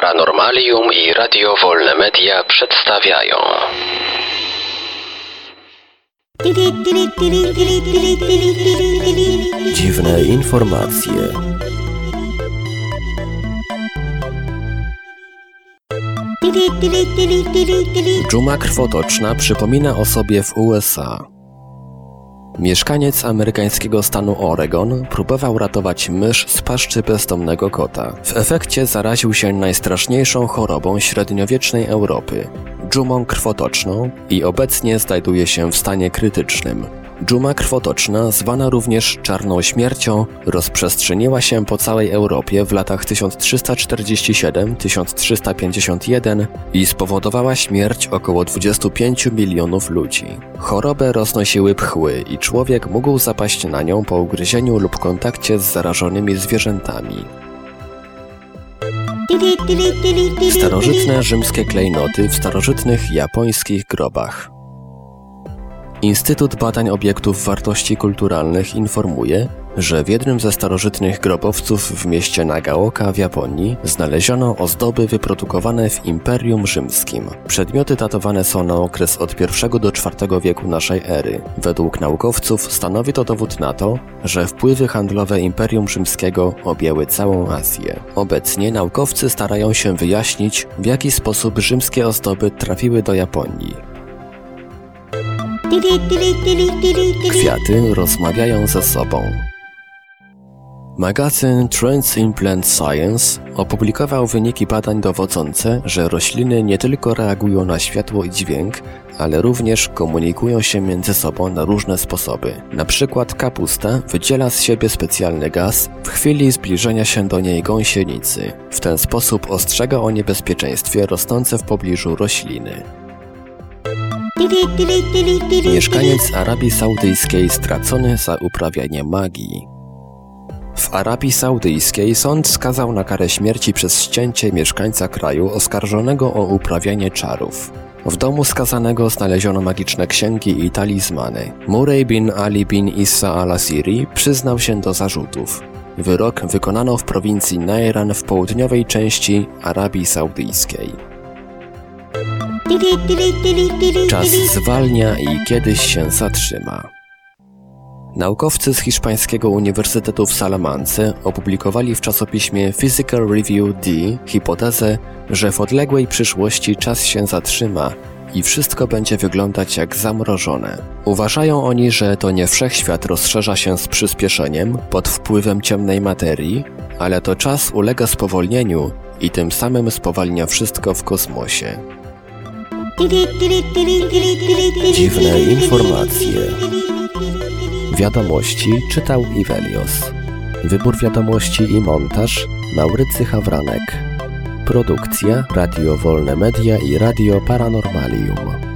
Paranormalium i Radio Wolne Media przedstawiają. Dziwne informacje. Dżuma krwotoczna przypomina o sobie w USA. Mieszkaniec amerykańskiego stanu Oregon próbował ratować mysz z paszczy bezdomnego kota. W efekcie zaraził się najstraszniejszą chorobą średniowiecznej Europy – dżumą krwotoczną i obecnie znajduje się w stanie krytycznym. Dżuma krwotoczna, zwana również Czarną Śmiercią, rozprzestrzeniła się po całej Europie w latach 1347-1351 i spowodowała śmierć około 25 milionów ludzi. Chorobę roznosiły pchły i człowiek mógł zapaść na nią po ugryzieniu lub kontakcie z zarażonymi zwierzętami. Starożytne rzymskie klejnoty w starożytnych japońskich grobach. Instytut Badań Obiektów Wartości Kulturalnych informuje, że w jednym ze starożytnych grobowców w mieście Nagaoka w Japonii znaleziono ozdoby wyprodukowane w Imperium Rzymskim. Przedmioty datowane są na okres od I do IV wieku naszej ery. Według naukowców stanowi to dowód na to, że wpływy handlowe Imperium Rzymskiego objęły całą Azję. Obecnie naukowcy starają się wyjaśnić, w jaki sposób rzymskie ozdoby trafiły do Japonii. Kwiaty rozmawiają ze sobą. Magazyn Trends in Plant Science opublikował wyniki badań dowodzące, że rośliny nie tylko reagują na światło i dźwięk, ale również komunikują się między sobą na różne sposoby. Na przykład kapusta wydziela z siebie specjalny gaz w chwili zbliżenia się do niej gąsienicy. W ten sposób ostrzega o niebezpieczeństwie rosnące w pobliżu rośliny. Mieszkaniec Arabii Saudyjskiej stracony za uprawianie magii. W Arabii Saudyjskiej sąd skazał na karę śmierci przez ścięcie mieszkańca kraju oskarżonego o uprawianie czarów. W domu skazanego znaleziono magiczne księgi i talizmany. Murej bin Ali bin Issa al-Asiri przyznał się do zarzutów. Wyrok wykonano w prowincji Najran w południowej części Arabii Saudyjskiej. Czas zwalnia i kiedyś się zatrzyma. Naukowcy z hiszpańskiego Uniwersytetu w Salamance opublikowali w czasopiśmie Physical Review D hipotezę, że w odległej przyszłości czas się zatrzyma i wszystko będzie wyglądać jak zamrożone. Uważają oni, że to nie wszechświat rozszerza się z przyspieszeniem pod wpływem ciemnej materii, ale to czas ulega spowolnieniu i tym samym spowalnia wszystko w kosmosie. Dziwne informacje. Wiadomości czytał Ivelios. Wybór wiadomości i montaż Maurycy Hawranek. Produkcja Radio Wolne Media i Radio Paranormalium.